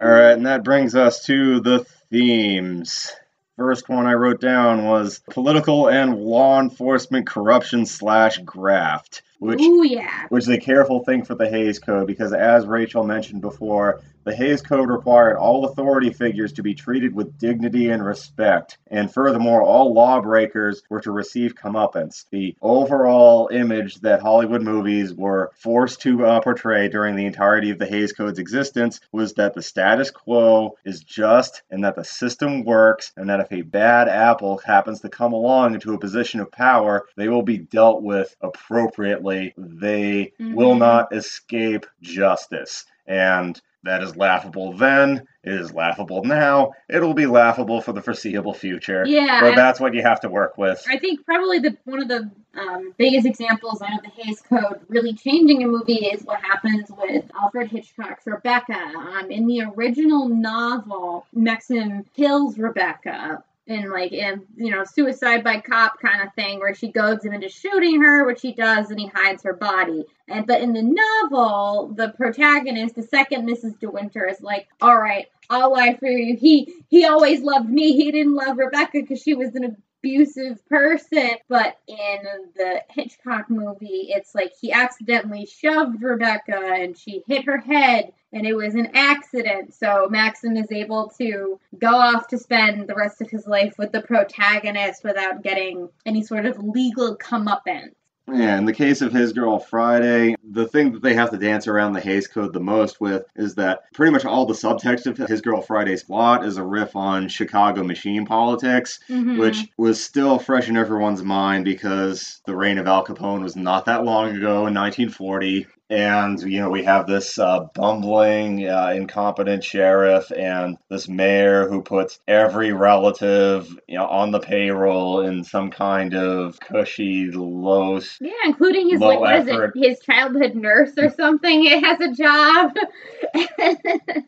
All right, and that brings us to the themes. First one I wrote down was political and law enforcement corruption slash graft. Which, Ooh, yeah. which is a careful thing for the Hays Code, because as Rachel mentioned before, the Hays Code required all authority figures to be treated with dignity and respect, and furthermore, all lawbreakers were to receive comeuppance. The overall image that Hollywood movies were forced to uh, portray during the entirety of the Hays Code's existence was that the status quo is just, and that the system works, and that if a bad apple happens to come along into a position of power, they will be dealt with appropriately. They mm-hmm. will not escape justice. And that is laughable then. It is laughable now. It'll be laughable for the foreseeable future. Yeah. But that's what you have to work with. I think probably the one of the um, biggest examples out of the Hays Code really changing a movie is what happens with Alfred Hitchcock's Rebecca. Um, in the original novel, Maxim kills Rebecca. And, like, in, you know, suicide by cop kind of thing where she goads him into shooting her, which he does, and he hides her body. And but in the novel, the protagonist, the second Missus De Winter, is like, all right, I'll lie for you. He, he always loved me. He didn't love Rebecca because she was an abusive person. But in the Hitchcock movie, it's like he accidentally shoved Rebecca and she hit her head. And it was an accident, so Maxim is able to go off to spend the rest of his life with the protagonist without getting any sort of legal comeuppance. Yeah, in the case of His Girl Friday, the thing that they have to dance around the Hays Code the most with is that pretty much all the subtext of His Girl Friday's plot is a riff on Chicago machine politics, mm-hmm. which was still fresh in everyone's mind because the reign of Al Capone was not that long ago in nineteen forty. And, you know, we have this uh, bumbling, uh, incompetent sheriff and this mayor who puts every relative, you know, on the payroll in some kind of cushy, low Yeah, including his, like, what is it, his childhood nurse or something. It has a job.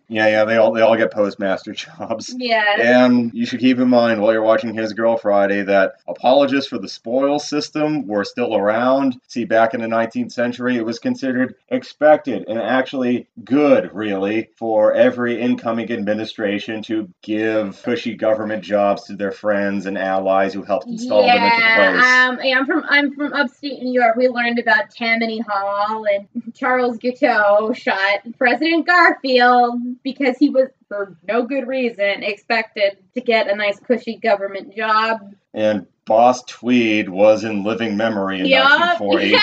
yeah, yeah, they all, they all get postmaster jobs. Yeah. And you should keep in mind while you're watching His Girl Friday that apologists for the spoil system were still around. See, back in the nineteenth century, it was considered expected and actually good, really, for every incoming administration to give cushy government jobs to their friends and allies who helped install yeah, them into place. Um, yeah, I'm from I'm from upstate New York. We learned about Tammany Hall and Charles Guiteau shot President Garfield because he was, for no good reason, expected to get a nice cushy government job. And Boss Tweed was in living memory in yep. nineteen forty.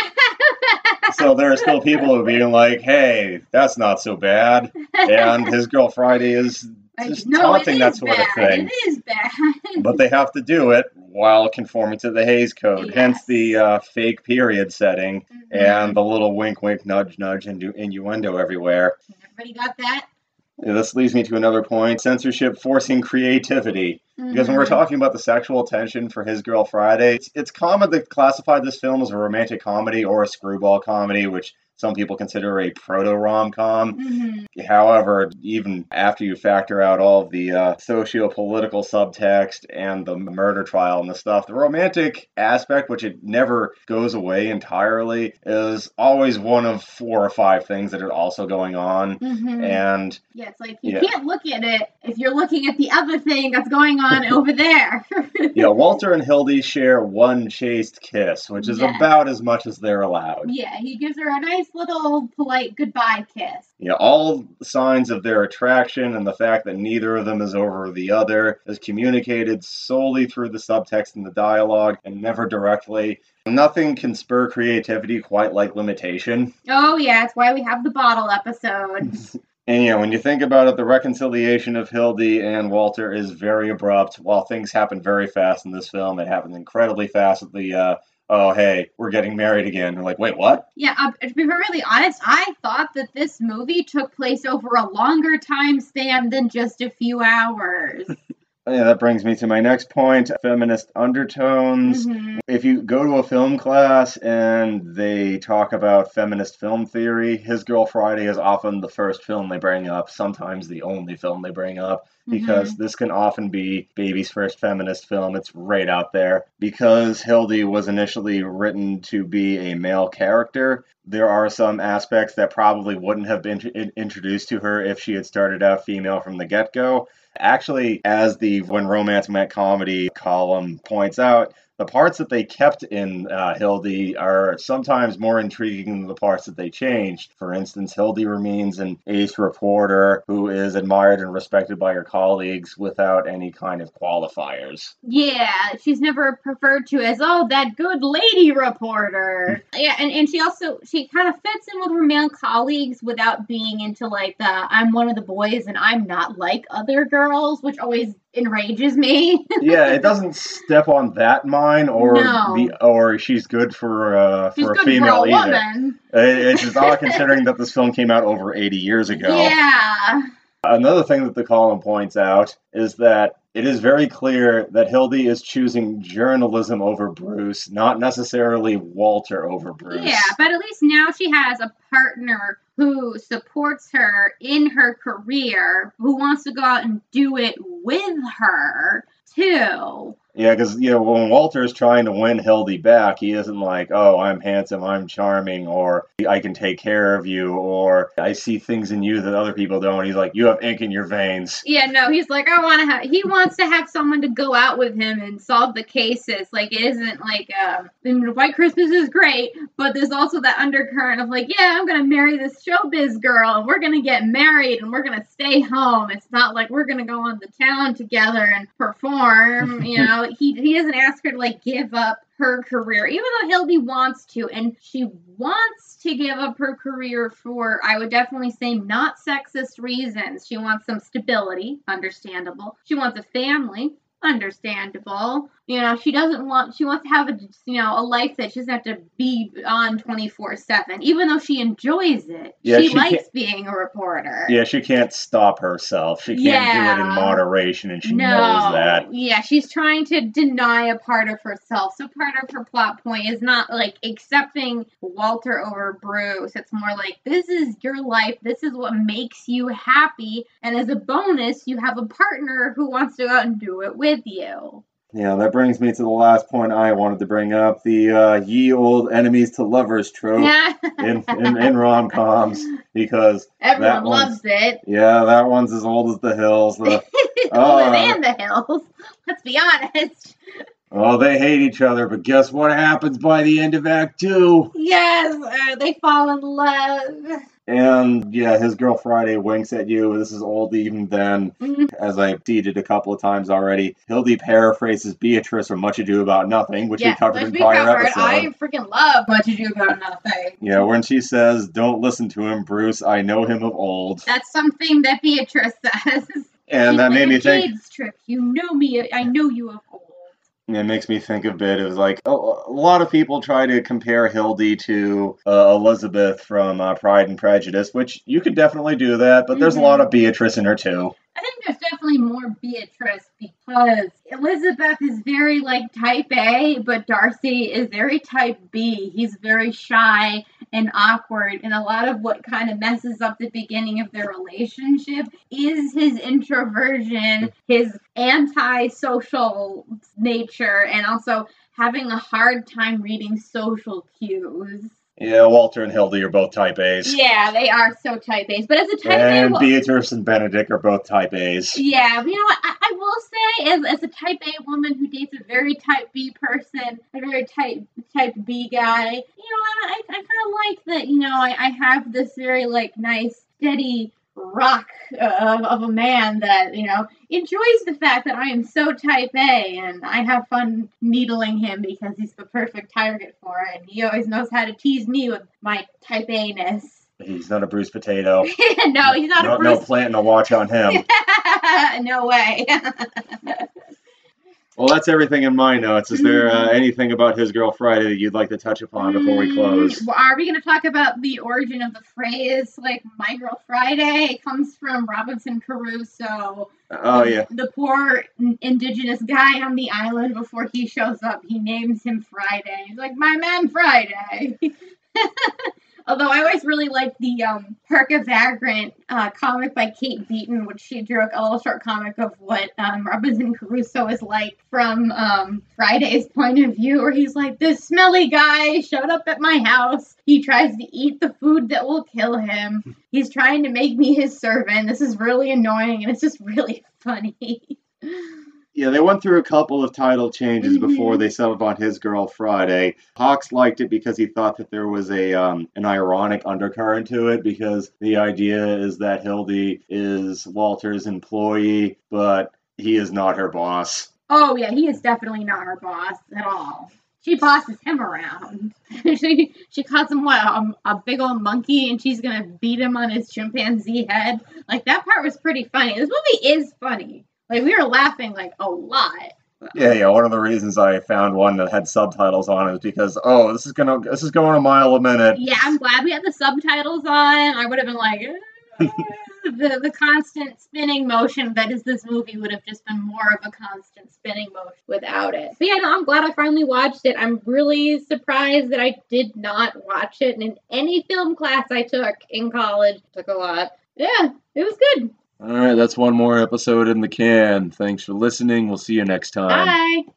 So there are still people who are being like, hey, that's not so bad. And His Girl Friday is just no, taunting that sort bad. of thing. It is bad. But they have to do it while conforming to the Hays Code, yes. hence the uh, fake period setting mm-hmm. and the little wink, wink, nudge, nudge, and innu- innuendo everywhere. Everybody got that? This leads me to another point, censorship forcing creativity. Mm-hmm. Because when we're talking about the sexual tension for His Girl Friday, it's, it's common to classify this film as a romantic comedy or a screwball comedy, which some people consider a proto-rom-com. Mm-hmm. However, even after you factor out all of the uh, socio-political subtext and the murder trial and the stuff, the romantic aspect, which it never goes away entirely, is always one of four or five things that are also going on. Mm-hmm. And yeah, it's like, you yeah. can't look at it if you're looking at the other thing that's going on over there. yeah, Walter and Hildy share one chaste kiss, which is yeah. about as much as they're allowed. Yeah, he gives her a nice little polite goodbye kiss. Yeah, all signs of their attraction and the fact that neither of them is over the other is communicated solely through the subtext and the dialogue and never directly. Nothing can spur creativity quite like limitation. Oh yeah, that's why we have the bottle episode. And, you know, when you think about it, the reconciliation of Hildy and Walter is very abrupt. While things happen very fast in this film, it happens incredibly fast at the, uh, oh, hey, we're getting married again. We're like, wait, what? Yeah, uh, to be really honest, I thought that this movie took place over a longer time span than just a few hours. Yeah, that brings me to my next point, feminist undertones. Mm-hmm. If you go to a film class and they talk about feminist film theory, His Girl Friday is often the first film they bring up, sometimes the only film they bring up, because mm-hmm. this can often be baby's first feminist film. It's right out there. Because Hildy was initially written to be a male character, there are some aspects that probably wouldn't have been in- introduced to her if she had started out female from the get-go. Actually, as the When Romance Met Comedy column points out, the parts that they kept in uh, Hildy are sometimes more intriguing than the parts that they changed. For instance, Hildy remains an ace reporter who is admired and respected by her colleagues without any kind of qualifiers. Yeah, she's never referred to as, oh, that good lady reporter. yeah, and, and she also, she kind of fits in with her male colleagues without being into, like, the, I'm one of the boys and I'm not like other girls, which always enrages me. yeah, it doesn't step on that mine or no. the or she's good for uh she's for good a female for a either. Woman. It, it's just odd considering that this film came out over eighty years ago. Yeah. Another thing that the column points out is that it is very clear that Hildy is choosing journalism over Bruce, not necessarily Walter over Bruce. Yeah, but at least now she has a partner who supports her in her career, who wants to go out and do it with her, too. Yeah, because, you know, when Walter is trying to win Hildy back, he isn't like, oh, I'm handsome, I'm charming, or I can take care of you, or I see things in you that other people don't. He's like, you have ink in your veins. Yeah, no, he's like, I want to have, he wants to have someone to go out with him and solve the cases. Like, it isn't like, uh, I mean, White Christmas is great, but there's also that undercurrent of like, yeah, I'm going to marry this showbiz girl, and we're going to get married, and we're going to stay home. It's not like we're going to go on the town together and perform, you know. He he doesn't ask her to, like, give up her career, even though Hildy wants to, and she wants to give up her career for, I would definitely say, not sexist reasons. She wants some stability, understandable. She wants a family, Understandable. You know, she doesn't want, she wants to have a, you know, a life that she doesn't have to be on twenty-four seven, even though she enjoys it. Yeah, she, she likes being a reporter. Yeah, she can't stop herself. She can't yeah. do it in moderation, and she no. knows that. Yeah, she's trying to deny a part of herself. So part of her plot point is not, like, accepting Walter over Bruce. It's more like, this is your life. This is what makes you happy. And as a bonus, you have a partner who wants to go out and do it with you. Yeah, that brings me to the last point I wanted to bring up, the uh, ye old enemies to lovers trope in, in, in rom-coms, because everyone loves it. Yeah, that one's as old as the hills. The, uh, old and the hills, let's be honest. Oh, they hate each other, but guess what happens by the end of Act two? Yes, uh, they fall in love. And, yeah, His Girl Friday winks at you. This is old even then. Mm-hmm. As I've teased a couple of times already, Hildy paraphrases Beatrice or Much Ado About Nothing, which yeah, we covered in prior covered. episode. I freaking love Much Ado About Nothing. Yeah, when she says, "Don't listen to him, Bruce. I know him of old." That's something that Beatrice says. And She's that made me think. Trick. You know me. I know you of old. It makes me think a bit. It was like, oh, a lot of people try to compare Hildy to uh, Elizabeth from uh, Pride and Prejudice, which you could definitely do that, but mm-hmm. there's a lot of Beatrice in her too. I think there's definitely more Beatrice because Elizabeth is very, like, type A, but Darcy is very type B. He's very shy and awkward, and a lot of what kind of messes up the beginning of their relationship is his introversion, his anti-social nature, and also having a hard time reading social cues. Yeah, Walter and Hildy are both type A's. Yeah, they are so type A's. But as a type and A... And well, Beatrice and Benedict are both type A's. Yeah, but you know what? I, I will say, as, as a type A woman who dates a very type B person, a very type type B guy, you know, I, I kind of like that, you know, I, I have this very, like, nice, steady rock of, of a man that, you know, enjoys the fact that I am so type A, and I have fun needling him because he's the perfect target for it, and he always knows how to tease me with my type A-ness. He's not a Bruce Potato. No, he's not no, a Bruce. No planting a watch on him. No way. Well, that's everything in my notes. Is there uh, anything about His Girl Friday that you'd like to touch upon before we close? Are we going to talk about the origin of the phrase, like, My Girl Friday? It comes from Robinson Crusoe. Oh, yeah. The poor indigenous guy on the island, before he shows up, he names him Friday. He's like, my man Friday. Although I always really liked the um, Perk of Vagrant uh, comic by Kate Beaton, which she drew a little short comic of what um, Robinson Crusoe is like from um, Friday's point of view, where he's like, this smelly guy showed up at my house. He tries to eat the food that will kill him. He's trying to make me his servant. This is really annoying, and it's just really funny. Yeah, they went through a couple of title changes mm-hmm. before they settled on His Girl Friday. Hawks liked it because he thought that there was a um, an ironic undercurrent to it, because the idea is that Hildy is Walter's employee, but he is not her boss. Oh, yeah, he is definitely not her boss at all. She bosses him around. she she calls him, what, a, a big old monkey, and she's going to beat him on his chimpanzee head. Like, that part was pretty funny. This movie is funny. Like, we were laughing, like, a lot. Yeah, yeah. One of the reasons I found one that had subtitles on is because, oh, this is gonna, this is going a mile a minute. Yeah, I'm glad we had the subtitles on. I would have been like, eh. the the constant spinning motion that is this movie would have just been more of a constant spinning motion without it. But yeah, no, I'm glad I finally watched it. I'm really surprised that I did not watch it. And in any film class I took in college, took a lot. Yeah, it was good. All right, that's one more episode in the can. Thanks for listening. We'll see you next time. Bye.